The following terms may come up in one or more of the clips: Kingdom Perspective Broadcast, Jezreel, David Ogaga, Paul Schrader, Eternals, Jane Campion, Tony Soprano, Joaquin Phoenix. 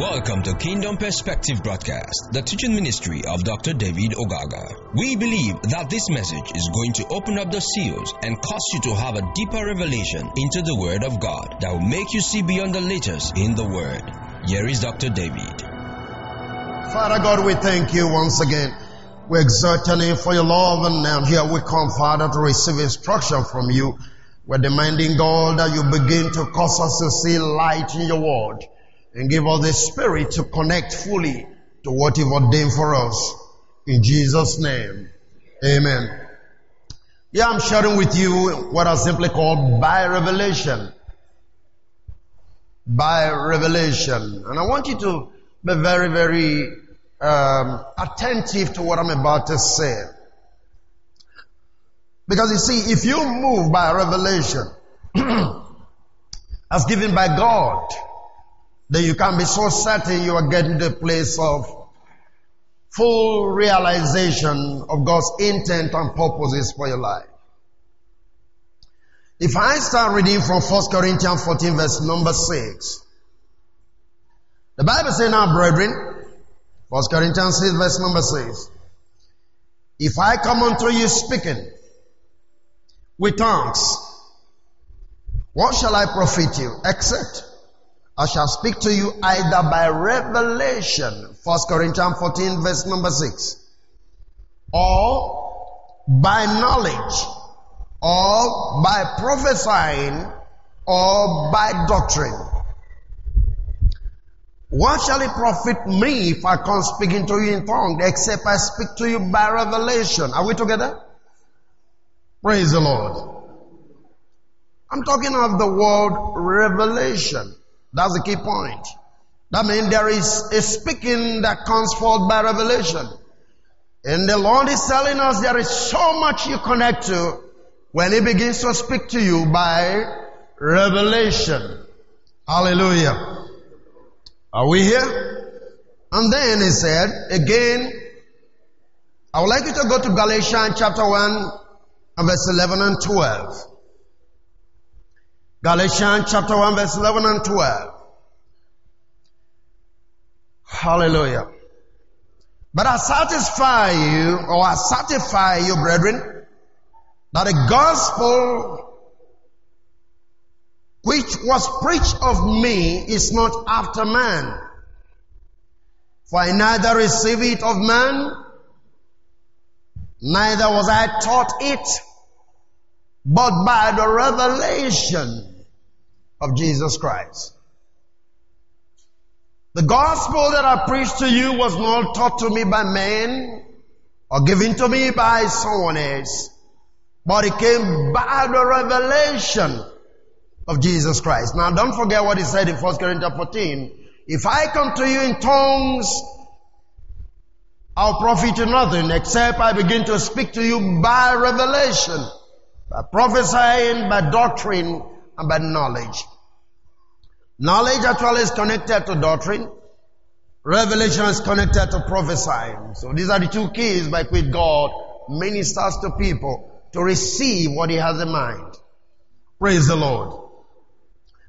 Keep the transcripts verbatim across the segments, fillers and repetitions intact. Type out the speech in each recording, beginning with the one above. Welcome to Kingdom Perspective Broadcast, the teaching ministry of Doctor David Ogaga. We believe that this message is going to open up the seals and cause you to have a deeper revelation into the Word of God that will make you see beyond the letters in the Word. Here is Doctor David. Father God, we thank you once again. We exalt your name for your love, and now here we come, Father, to receive instruction from you. We're demanding, God, that you begin to cause us to see light in your Word, and give us the Spirit to connect fully to what you've ordained for us. In Jesus' name, amen. Yeah, I'm sharing with you what I simply call by revelation. By revelation. And I want you to be very, very um, attentive to what I'm about to say. Because you see, if you move by revelation, as given by God, then you can be so certain you are getting to a place of full realization of God's intent and purposes for your life. If I start reading from First Corinthians fourteen, verse number six, the Bible says, now, brethren, First Corinthians six, verse number six, if I come unto you speaking with tongues, what shall I profit you, except I shall speak to you either by revelation, First Corinthians fourteen, verse number six, or by knowledge, or by prophesying, or by doctrine. What shall it profit me if I come speaking to you in tongues, except I speak to you by revelation? Are we together? Praise the Lord. I'm talking of the word revelation. That's the key point. That means there is a speaking that comes forth by revelation. And the Lord is telling us there is so much you connect to when He begins to speak to you by revelation. Hallelujah. Are we here? And then He said, again, I would like you to go to Galatians chapter one and verse eleven and twelve. Galatians chapter one, verse eleven and twelve. Hallelujah. But I satisfy you, or I certify you, brethren, that the gospel which was preached of me is not after man. For I neither received it of man, neither was I taught it, but by the revelation of Jesus Christ. The gospel that I preached to you was not taught to me by men or given to me by someone else, but it came by the revelation of Jesus Christ. Now don't forget what He said in First Corinthians fourteen. If I come to you in tongues, I'll profit you nothing except I begin to speak to you by revelation, by prophesying, by doctrine, and by knowledge. Knowledge actually is connected to doctrine. Revelation is connected to prophesying. So these are the two keys by which God ministers to people to receive what He has in mind. Praise the Lord.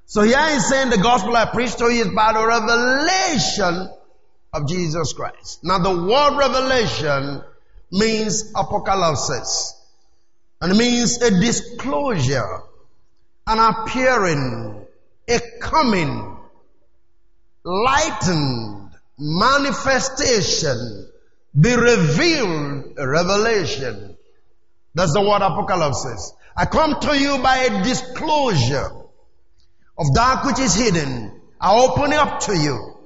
So here He's saying the gospel I preach to you is by the revelation of Jesus Christ. Now the word revelation means apocalypsis. And it means a disclosure, an appearing, a coming, lightened, manifestation, be revealed, a revelation. That's the word apocalypse. I come to you by a disclosure of that which is hidden. I open it up to you.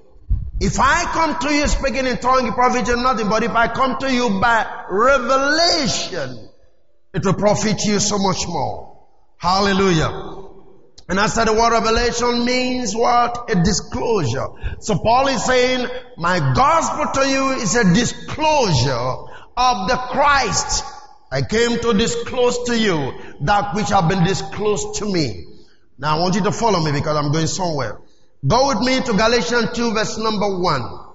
If I come to you speaking in tongues, it profits you nothing. But if I come to you by revelation, it will profit you so much more. Hallelujah. And I said the word revelation means what? A disclosure. So Paul is saying, my gospel to you is a disclosure of the Christ. I came to disclose to you that which have been disclosed to me. Now I want you to follow me because I'm going somewhere. Go with me to Galatians two, verse number one.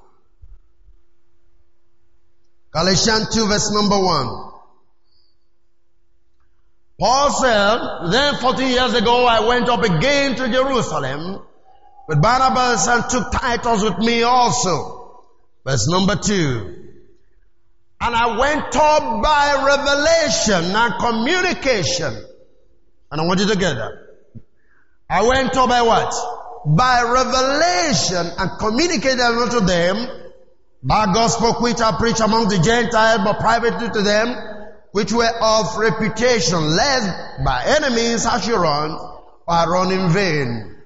Galatians two, verse number one. Paul said, then fourteen years ago I went up again to Jerusalem But Barnabas and took Titus with me also. Verse number two. And I went up by revelation and communication. And I want you to get that. I went up by what? By revelation and communicated unto them my gospel which I preach among the Gentiles, but privately to them which were of reputation, lest by enemies I should run, or I run in vain.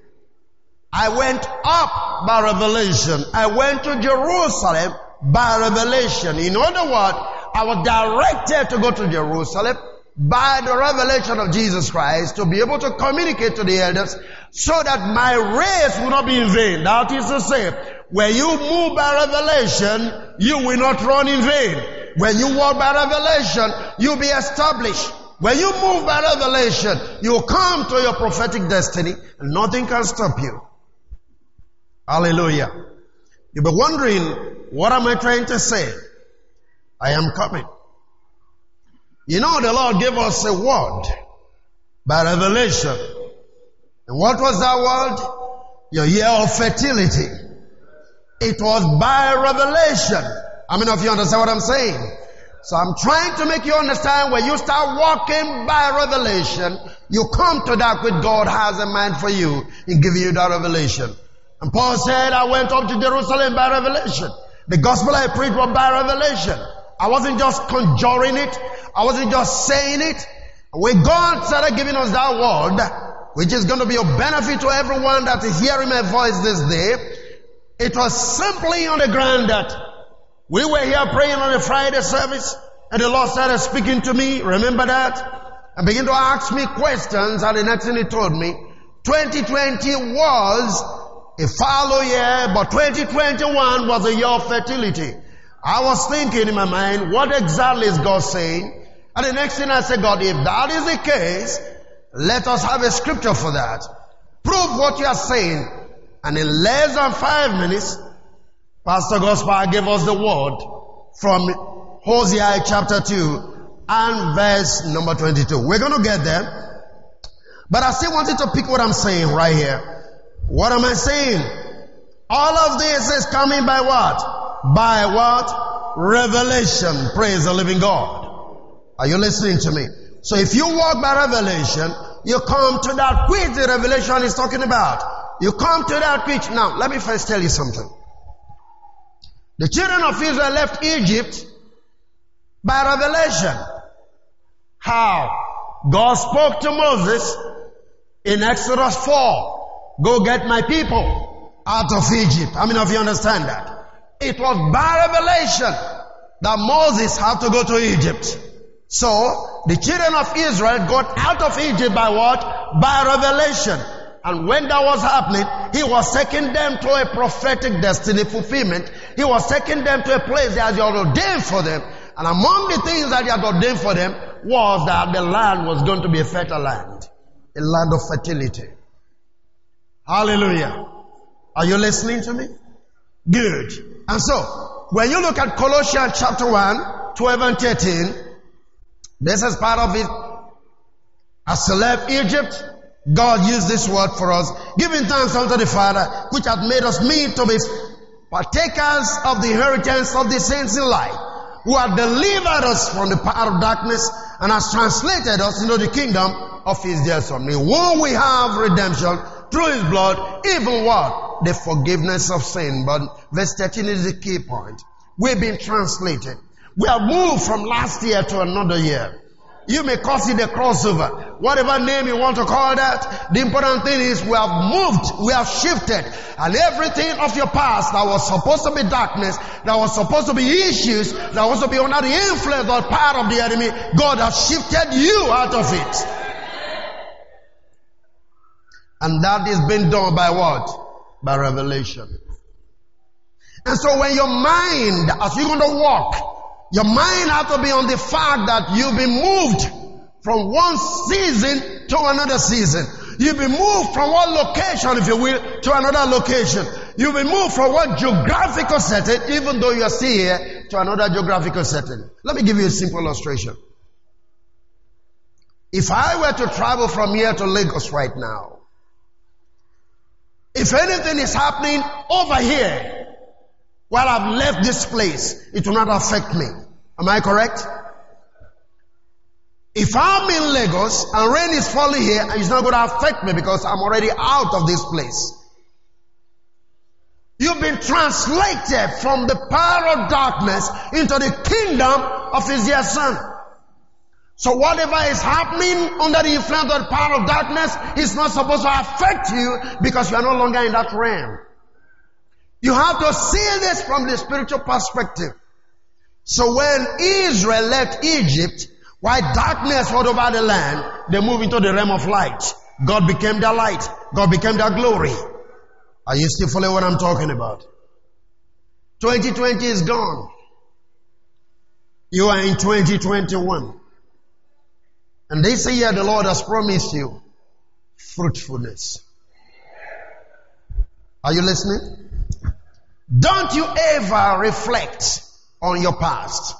I went up by revelation. I went to Jerusalem by revelation. In other words, I was directed to go to Jerusalem by the revelation of Jesus Christ to be able to communicate to the elders so that my race will not be in vain. That is to say, when you move by revelation, you will not run in vain. When you walk by revelation, you'll be established. When you move by revelation, you come to your prophetic destiny and nothing can stop you. Hallelujah. You'll be wondering, what am I trying to say? I am coming. You know, the Lord gave us a word by revelation. And what was that word? Your year of fertility. It was by revelation. How many of you understand what I'm saying? So I'm trying to make you understand, when you start walking by revelation, you come to that which God has in mind for you in giving you that revelation. And Paul said, I went up to Jerusalem by revelation. The gospel I preached was by revelation. I wasn't just conjuring it. I wasn't just saying it. When God started giving us that word, which is going to be a benefit to everyone that is hearing my voice this day, it was simply on the ground that we were here praying on a Friday service, and the Lord started speaking to me, remember that? And began to ask me questions, and the next thing he told me, twenty twenty was a fallow year, but twenty twenty-one was a year of fertility. I was thinking in my mind, what exactly is God saying? And the next thing I said, God, if that is the case, let us have a scripture for that. Prove what you are saying. And in less than five minutes, Pastor Gospar gave us the word from Hosea chapter two and verse number twenty-two. We're going to get there. But I still wanted to pick what I'm saying right here. What am I saying? All of this is coming by what? By what? Revelation. Praise the living God. Are you listening to me? So if you walk by revelation, you come to that which the revelation is talking about. You come to that which. Now, let me first tell you something. The children of Israel left Egypt by revelation. How? God spoke to Moses in Exodus four. Go get my people out of Egypt. How many of you understand that? It was by revelation that Moses had to go to Egypt. So, the children of Israel got out of Egypt by what? By revelation. And when that was happening, he was taking them to a prophetic destiny fulfillment. He was taking them to a place that he had ordained for them. And among the things that he had ordained for them was that the land was going to be a fertile land. A land of fertility. Hallelujah. Are you listening to me? Good. And so, when you look at Colossians chapter one, twelve and thirteen, this is part of it. As they left Egypt, God used this word for us, giving thanks unto the Father, which hath made us meet to be partakers of the inheritance of the saints in light, who hath delivered us from the power of darkness, and has translated us into the kingdom of his dear Son, in whom we have redemption through his blood, even what? The forgiveness of sin. But verse thirteen is the key point. We've been translated. We have moved from last year to another year. You may call it a crossover, whatever name you want to call that. The important thing is we have moved, we have shifted, and everything of your past that was supposed to be darkness, that was supposed to be issues, that was supposed to be under the influence or power of the enemy, God has shifted you out of it. And that is being done by what? By revelation. And so when your mind, as you're going to walk, your mind has to be on the fact that you've been moved from one season to another season. You've been moved from one location, if you will, to another location. You've been moved from one geographical setting, even though you're still here, to another geographical setting. Let me give you a simple illustration. If I were to travel from here to Lagos right now, If anything is happening over here, while I've left this place, it will not affect me. Am I correct? If I'm in Lagos and rain is falling here, it's not going to affect me because I'm already out of this place. You've been translated from the power of darkness into the kingdom of his dear son. So whatever is happening under the influence of the power of darkness is not supposed to affect you because you are no longer in that realm. You have to see this from the spiritual perspective. So when Israel left Egypt, while darkness was over the land, they moved into the realm of light. God became their light. God became their glory. Are you still following what I'm talking about? twenty twenty is gone. You are in twenty twenty-one. And this year the Lord has promised you fruitfulness. Are you listening? Don't you ever reflect on your past.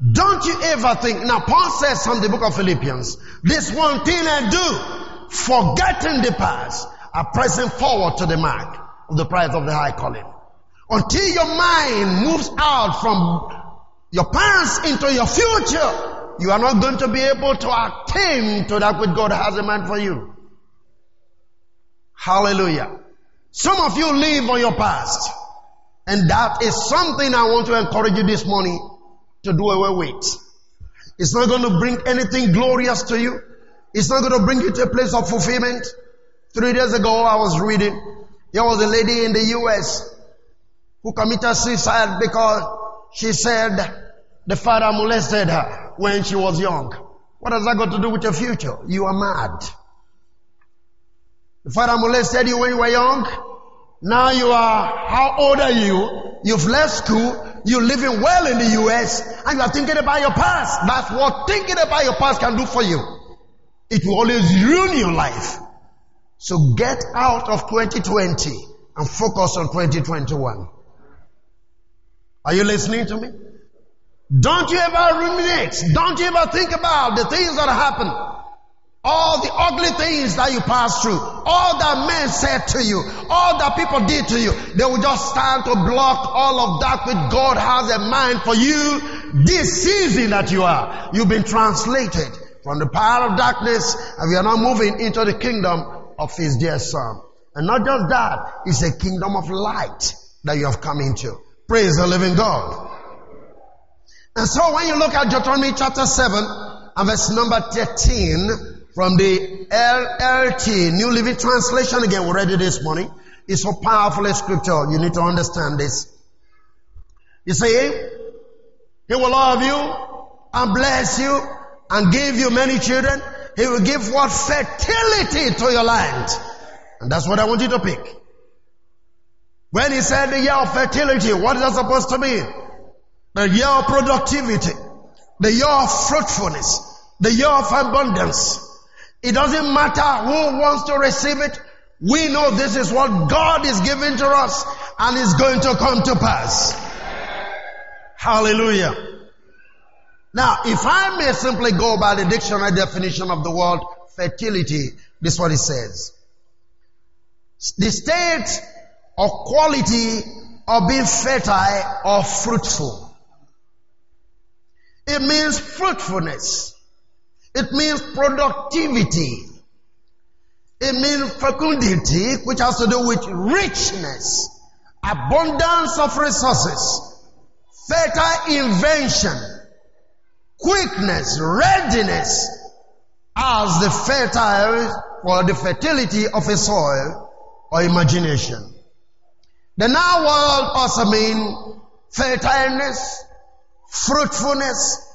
Don't you ever think, now Paul says from the book of Philippians, this one thing I do, forgetting the past, I pressing forward to the mark of the prize of the high calling. Until your mind moves out from your past into your future, you are not going to be able to attain to that which God has in mind for you. Hallelujah. Some of you live on your past, and that is something I want to encourage you this morning to do away with. It's not going to bring anything glorious to you. It's not going to bring you to a place of fulfillment. Three days ago, I was reading, there was a lady in the U S who committed suicide because she said the father molested her when she was young. What has that got to do with your future? You are mad. The father molested you when you were young. Now you are, how old are you? You've left school. You're living well in the U S and you are thinking about your past. That's what thinking about your past can do for you. It will always ruin your life. So get out of twenty twenty and focus on twenty twenty-one. Are you listening to me? Don't you ever ruminate. Don't you ever think about the things that happened. All the ugly things that you passed through. All that men said to you. All that people did to you. They will just stand to block all of that which God has in mind for you. This season that you are. You've been translated from the power of darkness, and we are now moving into the kingdom of his dear son. And not just that, it's a kingdom of light that you have come into. Praise the living God. And so when you look at Deuteronomy chapter seven and verse number thirteen from the L L T, New Living Translation, again we read it this morning. It's so powerful a scripture. You need to understand this. You say, he will love you and bless you and give you many children. He will give what? Fertility to your land. And that's what I want you to pick. When he said the year of fertility, what is that supposed to mean? The year of productivity, the year of fruitfulness, the year of abundance. It doesn't matter who wants to receive it. We know this is what God is giving to us and is going to come to pass. Hallelujah. Now, if I may simply go by the dictionary definition of the word fertility, this is what it says. The state or quality of being fertile or fruitful. It means fruitfulness. It means productivity. It means fecundity, which has to do with richness, abundance of resources, fertile invention, quickness, readiness as the fertile or the fertility of a soil or imagination. The noun word also means fertileness, fruitfulness,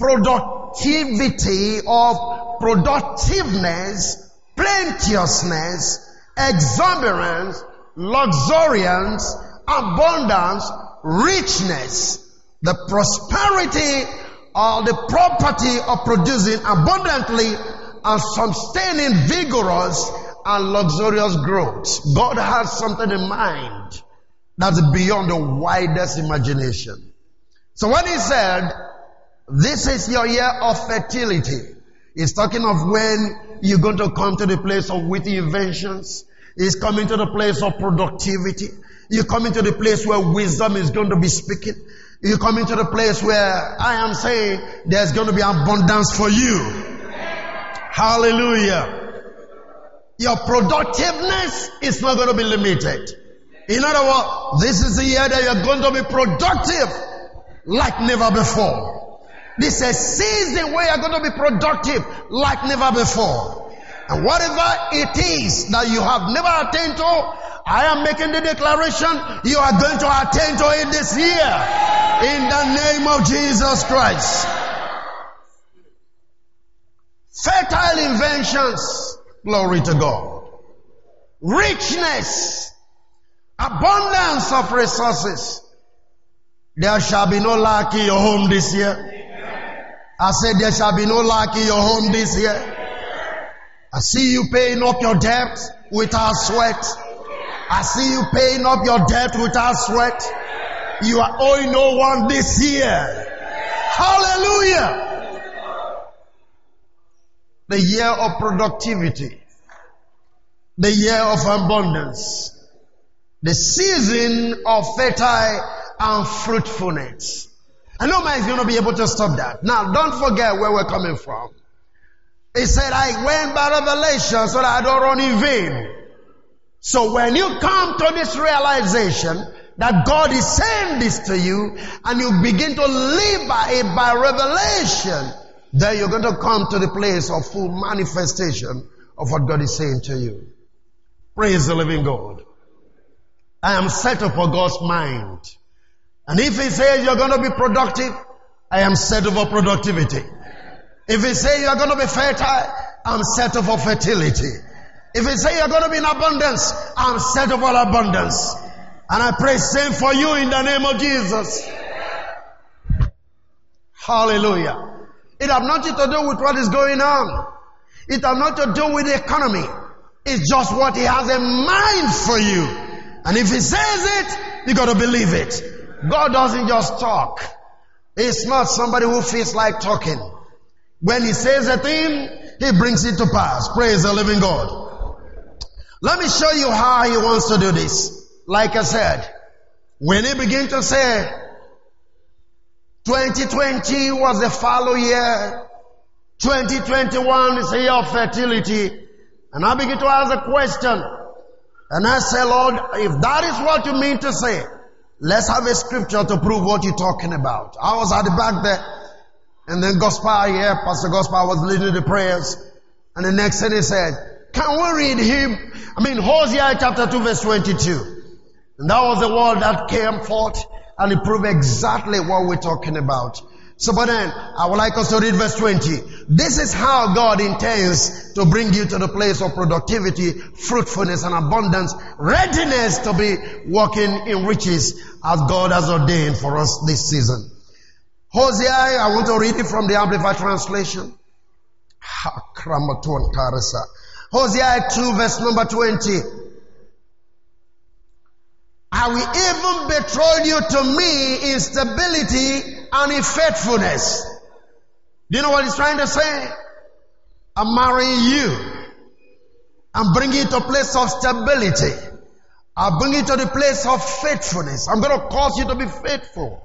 productivity of productiveness, plenteousness, exuberance, luxuriance, abundance, richness, the prosperity or the property of producing abundantly and sustaining vigorous and luxurious growth. God has something in mind that's beyond the widest imagination. So when he said, this is your year of fertility, he's talking of when you're going to come to the place of witty inventions. He's coming to the place of productivity. You come into the place where wisdom is going to be speaking. You come into the place where I am saying there's going to be abundance for you. Hallelujah. Your productiveness is not going to be limited. In other words, this is the year that you're going to be productive like never before. This is a season where you're going to be productive like never before. And whatever it is that you have never attained to, I am making the declaration, you are going to attain to it this year. In the name of Jesus Christ. Fertile inventions, glory to God. Richness, abundance of resources. There shall be no lack in your home this year. I said there shall be no lack in your home this year. I see you paying up your debt without sweat. I see you paying up your debt without sweat. You are owing no one this year. Hallelujah. The year of productivity. The year of abundance. The season of fertile and fruitfulness. I know man is going to be able to stop that. Now, don't forget where we're coming from. He said, I went by revelation so that I don't run in vain. So when you come to this realization that God is saying this to you and you begin to live by it by revelation, then you're going to come to the place of full manifestation of what God is saying to you. Praise the living God. I am set up for God's mind. And if He says you're going to be productive, I am set up for productivity. If He say you're going to be fertile, I'm settled for fertility. If He say you're going to be in abundance, I'm settled for abundance. And I pray same for you in the name of Jesus. Hallelujah. It have nothing to do with what is going on. It have nothing to do with the economy. It's just what He has in mind for you. And if He says it, you got to believe it. God doesn't just talk. He's not somebody who feels like talking. When He says a thing, He brings it to pass. Praise the living God. Let me show you how He wants to do this. Like I said, when He began to say, twenty twenty was the fallow year, twenty twenty-one is a year of fertility, and I begin to ask a question, and I say, Lord, if that is what you mean to say, let's have a scripture to prove what you're talking about. I was at the back there, and then Gospel here, Pastor Gospel was leading the prayers. And the next thing he said, can we read him? I mean, Hosea chapter two verse twenty-two. And that was the word that came forth and it proved exactly what we're talking about. So, but then, I would like us to read verse twenty. This is how God intends to bring you to the place of productivity, fruitfulness and abundance, readiness to be walking in riches as God has ordained for us this season. Hosea, I want to read it from the Amplified Translation. Hosea two, verse number twenty. I will even betroth you to me in stability and in faithfulness. Do you know what he's trying to say? I'm marrying you. I'm bringing you to a place of stability. I'll bring you to the place of faithfulness. I'm going to cause you to be faithful.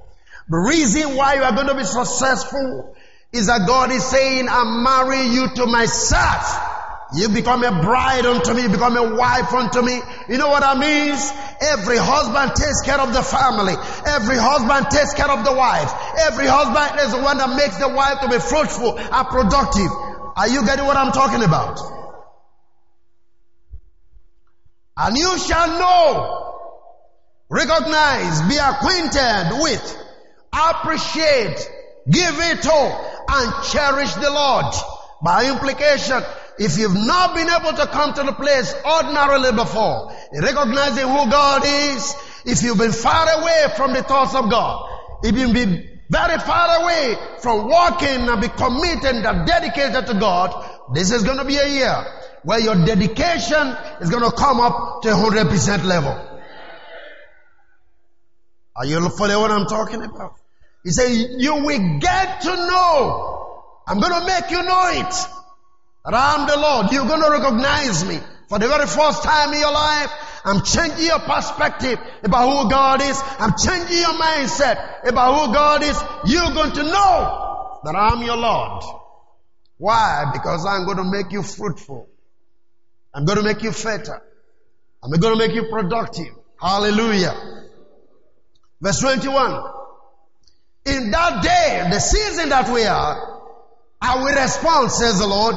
The reason why you are going to be successful is that God is saying, I'm marrying you to myself. You become a bride unto me, you become a wife unto me. You know what that means? Every husband takes care of the family. Every husband takes care of the wife. Every husband is the one that makes the wife to be fruitful and productive. Are you getting what I'm talking about? And you shall know, recognize, be acquainted with, appreciate, give it to, and cherish the Lord. By implication, if you've not been able to come to the place ordinarily before, recognizing who God is, if you've been far away from the thoughts of God, if you've been very far away from walking and be committed and dedicated to God, this is going to be a year where your dedication is going to come up to one hundred percent level. Are you following what I'm talking about? He said, you will get to know. I'm going to make you know it. That I am the Lord. You're going to recognize me. For the very first time in your life, I'm changing your perspective about who God is. I'm changing your mindset about who God is. You're going to know that I'm your Lord. Why? Because I'm going to make you fruitful. I'm going to make you fatter. I'm going to make you productive. Hallelujah. Verse twenty-one. In that day, the season that we are, I will respond, says the Lord.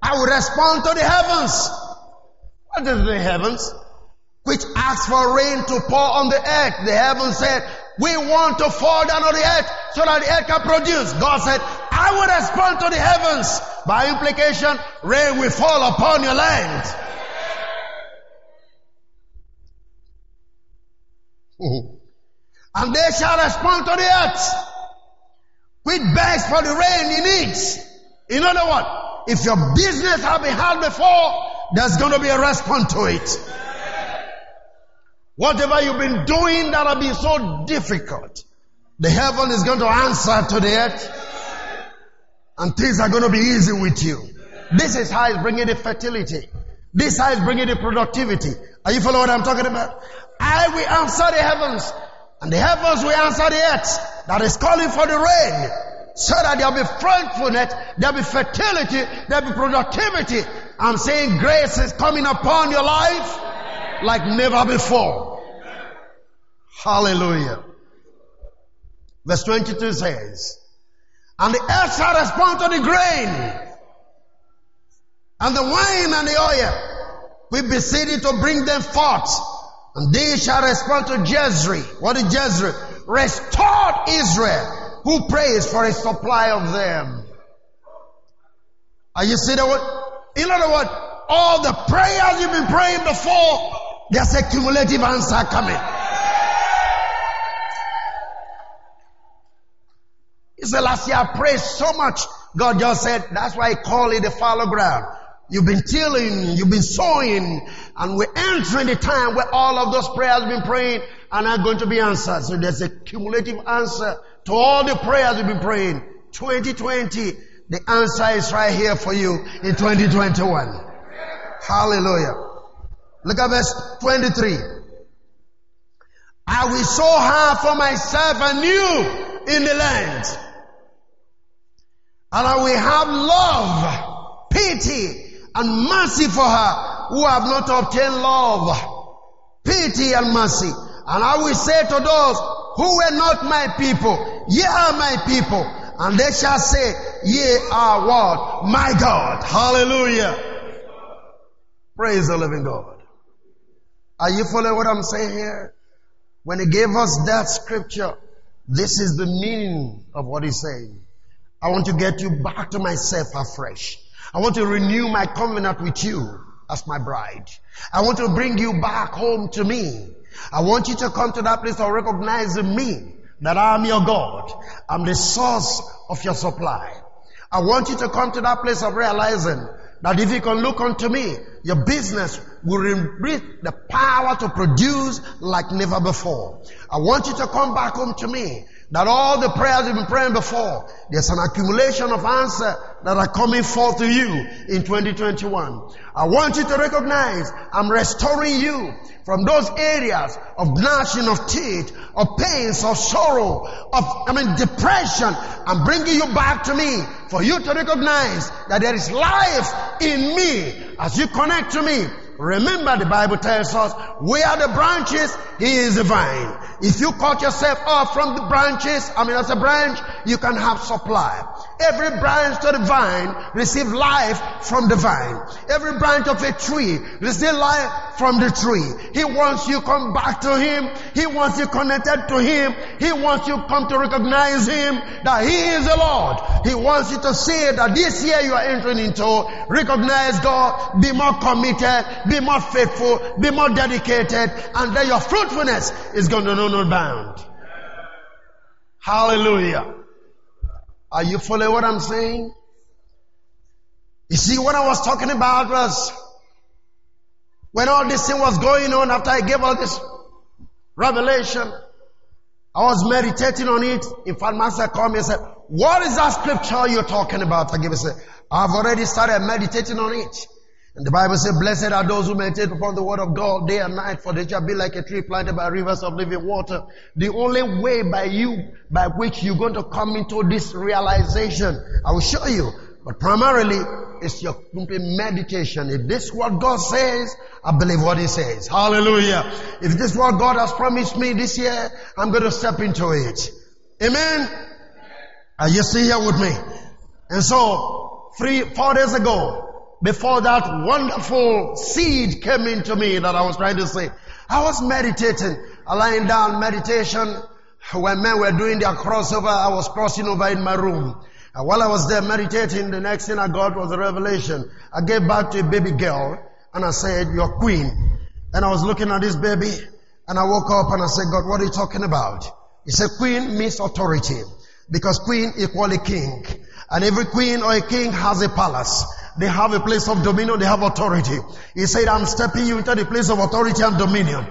I will respond to the heavens. What is the heavens? Which asked for rain to pour on the earth. The heavens said, we want to fall down on the earth so that the earth can produce. God said, I will respond to the heavens. By implication, rain will fall upon your land. Oh. And they shall respond to the earth, which begs for the rain it needs. In other words, if your business has been hard before, there's going to be a response to it. Whatever you've been doing that has been so difficult, the heaven is going to answer to the earth, and things are going to be easy with you. This is how it's bringing the fertility. This is how it's bringing the productivity. Are you following what I'm talking about? I will answer the heavens, and the heavens will answer the earth that is calling for the rain, so that there will be fruitfulness, there will be fertility, there will be productivity. I'm saying grace is coming upon your life like never before. Hallelujah. Verse twenty-two says, and the earth shall respond to the grain, and the wine and the oil will be seeded to bring them forth. And they shall respond to Jezreel. What is Jezreel? Restored Israel, who prays for a supply of them. Are you seeing that? In other words, all the prayers you've been praying before, there's a cumulative answer coming. You say, last year I prayed so much. God just said, that's why I call it the fallow ground. You've been tilling, you've been sowing, and we're entering the time where all of those prayers have been praying are not going to be answered. So there's a cumulative answer to all the prayers you've been praying. twenty twenty, the answer is right here for you in twenty twenty-one. Hallelujah. Look at verse twenty-three. I will sow her for myself anew in the land, and I will have love, pity, and mercy for her who have not obtained love, pity, and mercy. And I will say to those who were not my people, ye are my people. And they shall say, ye are what? My God. Hallelujah. Praise the living God. Are you following what I'm saying here? When he gave us that scripture, this is the meaning of what he's saying. I want to get you back to myself afresh. I want to renew my covenant with you as my bride. I want to bring you back home to me. I want you to come to that place of recognizing me, that I'm your God. I'm the source of your supply. I want you to come to that place of realizing that if you can look unto me, your business will embrace the power to produce like never before. I want you to come back home to me, that all the prayers you've been praying before, there's an accumulation of answers that are coming forth to you in twenty twenty-one. I want you to recognize I'm restoring you from those areas of gnashing of teeth, of pains, of sorrow, of, I mean, depression. I'm bringing you back to me for you to recognize that there is life in me as you connect to me. Remember, the Bible tells us, we are the branches, he is the vine. If you cut yourself off from the branches, I mean as a branch, you can have supply. Every branch to the vine receives life from the vine. Every branch of a tree receives life from the tree. He wants you come back to him. He wants you connected to him. He wants you come to recognize him, that he is the Lord. He wants you to see that this year you are entering into, recognize God, be more committed, be more faithful, be more dedicated, and then your fruitfulness is going to know no bound. Hallelujah. Are you following what I'm saying? You see, what I was talking about was when all this thing was going on, after I gave all this revelation, I was meditating on it. In fact, Master called me and said, what is that scripture you're talking about? I gave him, I've already started meditating on it. And the Bible says, blessed are those who meditate upon the word of God day and night, for they shall be like a tree planted by rivers of living water. The only way by you, by which you're going to come into this realization, I will show you. But primarily, it's your complete meditation. If this is what God says, I believe what He says. Hallelujah. If this is what God has promised me this year, I'm going to step into it. Amen. Are you still here with me? And so, three, four days ago, before that wonderful seed came into me that I was trying to say, I was meditating, lying down meditation. When men were doing their crossover, I was crossing over in my room. And while I was there meditating, the next thing I got was a revelation. I gave back to a baby girl and I said, "You're queen." And I was looking at this baby and I woke up and I said, "God, what are you talking about?" He said, "Queen means authority, because queen equals a king. And every queen or a king has a palace. They have a place of dominion. They have authority." He said, "I'm stepping you into the place of authority and dominion."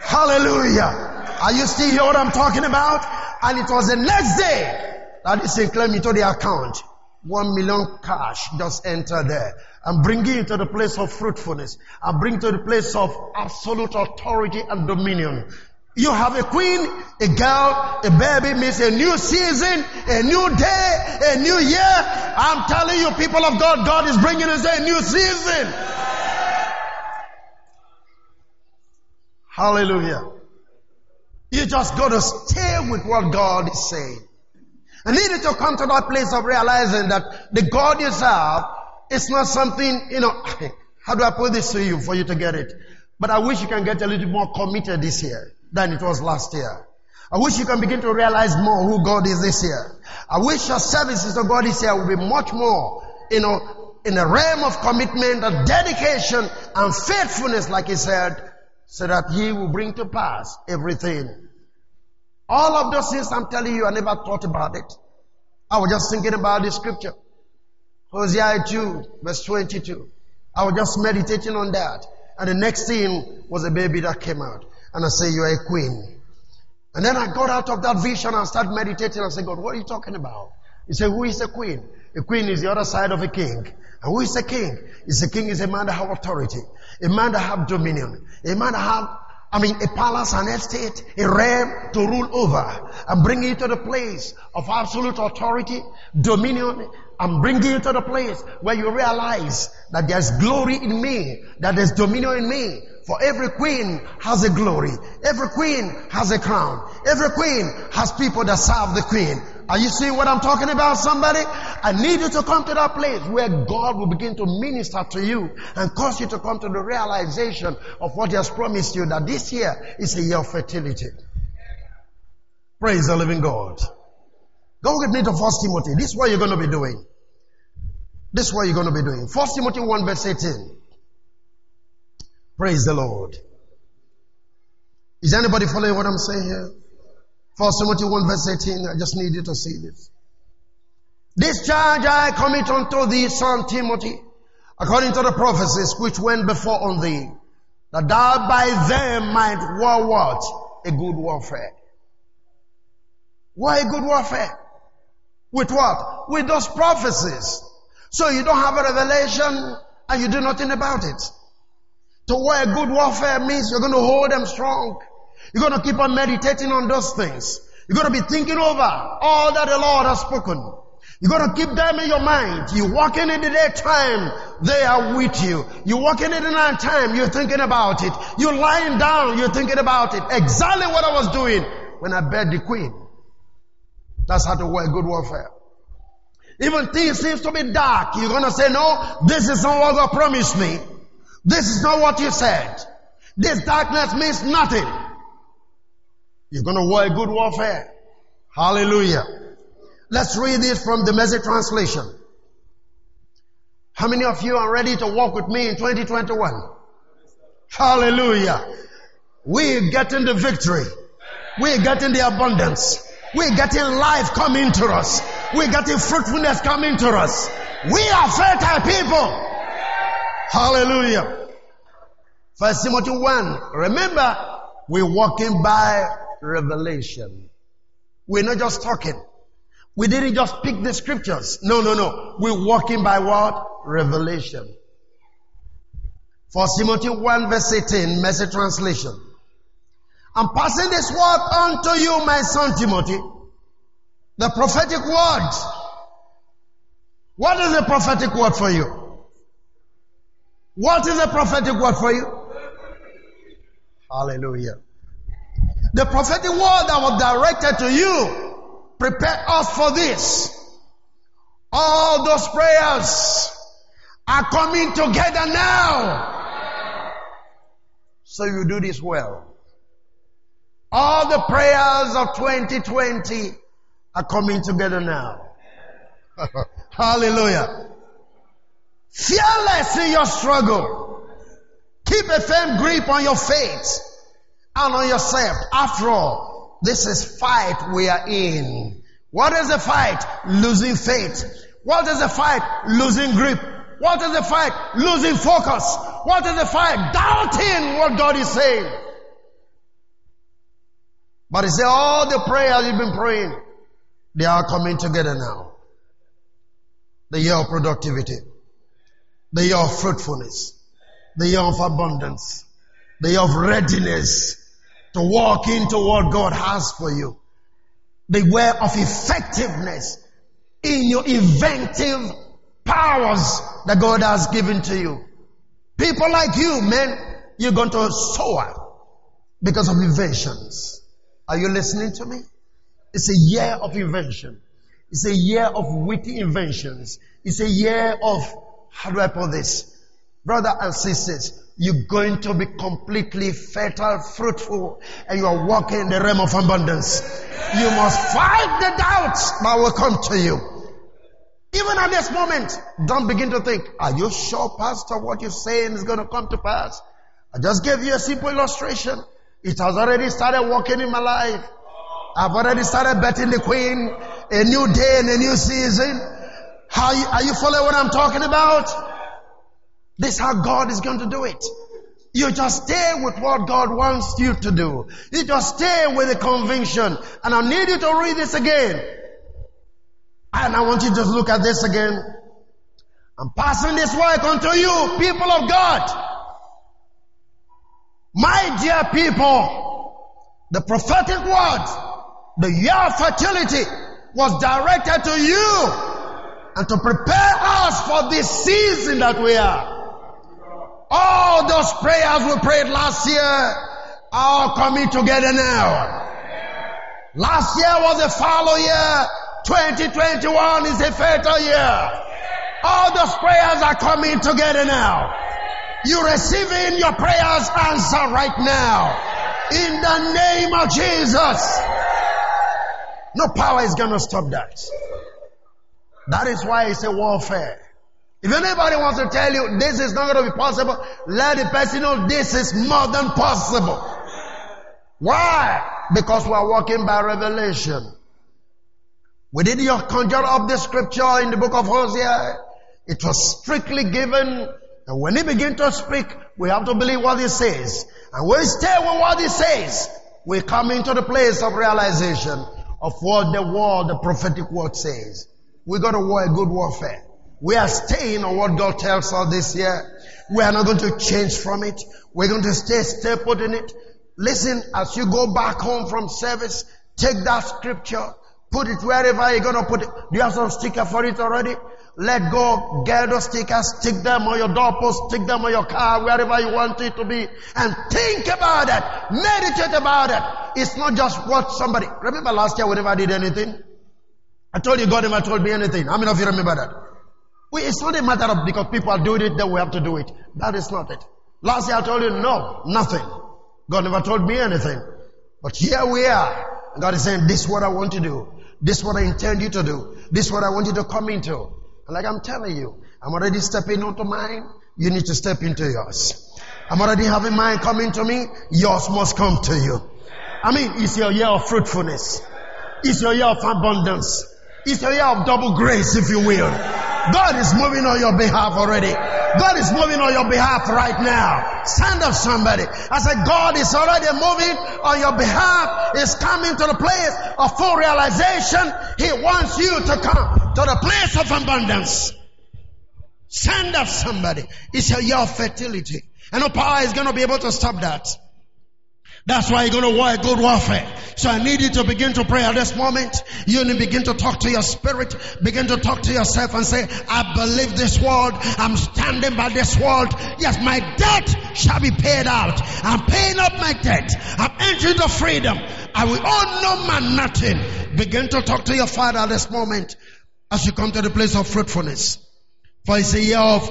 Hallelujah. Are you still hear what I'm talking about? And it was the next day that this thing claimed into the account. One million cash just entered there. I'm bringing you to the place of fruitfulness. I'm bringing to the place of absolute authority and dominion. You have a queen, a girl, a baby means a new season, a new day, a new year. I'm telling you, people of God, God is bringing us a new season. Yeah. Hallelujah. You just got to stay with what God is saying. I needed to come to that place of realizing that the God you serve is not something, you know, how do I put this to you for you to get it? But I wish you can get a little more committed this year than it was last year. I wish you can begin to realize more who God is this year. I wish your services to God this year will be much more, you know, in the realm of commitment and dedication and faithfulness, like He said, so that He will bring to pass everything. All of those things I'm telling you, I never thought about it. I was just thinking about the scripture. Hosea two, verse twenty-two. I was just meditating on that. And the next thing was a baby that came out. And I say, "You are a queen." And then I got out of that vision and started meditating. I said, "God, what are you talking about?" He said, "Who is a queen?" A queen is the other side of a king. And who is a king? Is a king is a man that have authority, a man that have dominion, a man that have, I mean, a palace, an estate, a realm to rule over. I'm bringing you to the place of absolute authority, dominion. I'm bringing you to the place where you realize that there's glory in me, that there's dominion in me. For every queen has a glory. Every queen has a crown. Every queen has people that serve the queen. Are you seeing what I'm talking about, somebody? I need you to come to that place where God will begin to minister to you and cause you to come to the realization of what He has promised you, that this year is a year of fertility. Praise the living God. Go with me to First Timothy. This is what you're going to be doing. This is what you're going to be doing. First Timothy one verse eighteen. Praise the Lord. Is anybody following what I'm saying here? First Timothy one verse eighteen. I just need you to see this. "This charge I commit unto thee, son Timothy, according to the prophecies which went before on thee, that thou by them might war what? A good warfare." Why a good warfare? With what? With those prophecies. So you don't have a revelation and you do nothing about it. To war a good warfare means you're going to hold them strong. You're going to keep on meditating on those things. You're going to be thinking over all that the Lord has spoken. You're going to keep them in your mind. You walk in in the daytime, they are with you. You walk in in the nighttime, you're thinking about it. You're lying down, you're thinking about it. Exactly what I was doing when I buried the queen. That's how to war a good warfare. Even things seem to be dark, you're going to say, "No, this is not what God promised me. This is not what you said. This darkness means nothing." You're going to war a good warfare. Hallelujah. Let's read this from the Message translation. How many of you are ready to walk with me in twenty twenty-one? Hallelujah. We're getting the victory. We're getting the abundance. We're getting life coming to us. We're getting fruitfulness coming to us. We are fertile people. Hallelujah. First Timothy one. Remember, we're walking by revelation. We're not just talking. We didn't just pick the scriptures. No, no, no. We're walking by what? Revelation. First Timothy one verse eighteen, Message translation. I'm passing this word on to you, my son Timothy. The prophetic word. What is the prophetic word for you? What is the prophetic word for you? Hallelujah. The prophetic word that was directed to you, prepare us for this. All those prayers are coming together now. So you do this well. All the prayers of twenty twenty are coming together now. Hallelujah. Fearless in your struggle. Keep a firm grip on your faith and on yourself. After all, this is fight we are in. What is the fight? Losing faith. What is the fight? Losing grip. What is the fight? Losing focus. What is the fight? Doubting what God is saying. But he said, all the prayers you've been praying, they are coming together now. The year of productivity. The year of fruitfulness. The year of abundance. The year of readiness to walk into what God has for you. The way of effectiveness in your inventive powers that God has given to you. People like you, men, you're going to soar because of inventions. Are you listening to me? It's a year of invention. It's a year of witty inventions. It's a year of, how do I put this? Brother and sisters, you're going to be completely fertile, fruitful, and you are walking in the realm of abundance. You must fight the doubts that will come to you. Even at this moment, don't begin to think, are you sure, Pastor, what you're saying is going to come to pass? I just gave you a simple illustration. It has already started working in my life. I've already started betting the queen. A new day and a new season. How you, are you following what I'm talking about? This is how God is going to do it. You just stay with what God wants you to do. You just stay with the conviction. And I need you to read this again. And I want you to just look at this again. I'm passing this work unto you, people of God. My dear people, the prophetic word, the year of fertility, was directed to you and to prepare us for this season that we are. All those prayers we prayed last year are coming together now. Last year was a fallow year. twenty twenty-one is a fertile year. All those prayers are coming together now. You're receiving your prayers answered right now. In the name of Jesus. No power is going to stop that. That is why it's a warfare. If anybody wants to tell you this is not going to be possible, let the person know this is more than possible. Why? Because we are walking by revelation. We did not conjure up the scripture in the book of Hosea. It was strictly given. And when he begins to speak, we have to believe what he says. And we stay with what he says. We come into the place of realization of what the word, the prophetic word says. We got to war a good warfare. We are staying on what God tells us this year. We are not going to change from it. We're going to stay stapled in it. Listen, as you go back home from service, take that scripture, put it wherever you're going to put it. Do you have some sticker for it already? Let go, get those stickers, stick them on your doorpost, stick them on your car, wherever you want it to be. And think about it. Meditate about it. It's not just what somebody... Remember last year we never did anything? I told you God never told me anything. How many of you remember that? We, it's not a matter of because people are doing it, then we have to do it. That is not it. Last year I told you, no, nothing. God never told me anything. But here we are. And God is saying, this is what I want to do. This is what I intend you to do. This is what I want you to come into. And like I'm telling you, I'm already stepping into mine. You need to step into yours. I'm already having mine coming to me. Yours must come to you. I mean, it's your year of fruitfulness. It's your year of abundance. It's your year of double grace, if you will. God is moving on your behalf already. God is moving on your behalf right now. Stand up, somebody. I said, God is already moving on your behalf. He's coming to the place of full realization. He wants you to come to the place of abundance. Stand up, somebody. It's your year of fertility. And no power is going to be able to stop that. That's why you're going to work good warfare. So I need you to begin to pray at this moment. You need to begin to talk to your spirit. Begin to talk to yourself and say, I believe this word. I'm standing by this word. Yes, my debt shall be paid out. I'm paying up my debt. I'm entering the freedom. I will owe no man nothing. Begin to talk to your Father at this moment as you come to the place of fruitfulness. For it's a year of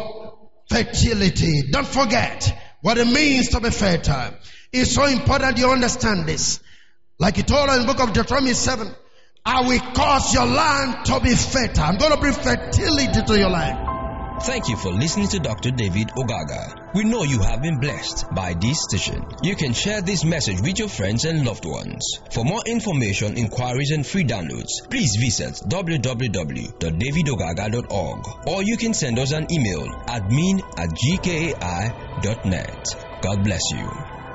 fertility. Don't forget what it means to be fertile. It's so important you understand this. Like he told us in the book of Deuteronomy seven, I will cause your land to be fertile. I'm going to bring fertility to your land. Thank you for listening to Doctor David Ogaga. We know you have been blessed by this station. You can share this message with your friends and loved ones. For more information, inquiries, and free downloads, please visit w w w dot david ogaga dot org, or you can send us an email admin at g k a i dot net. God bless you.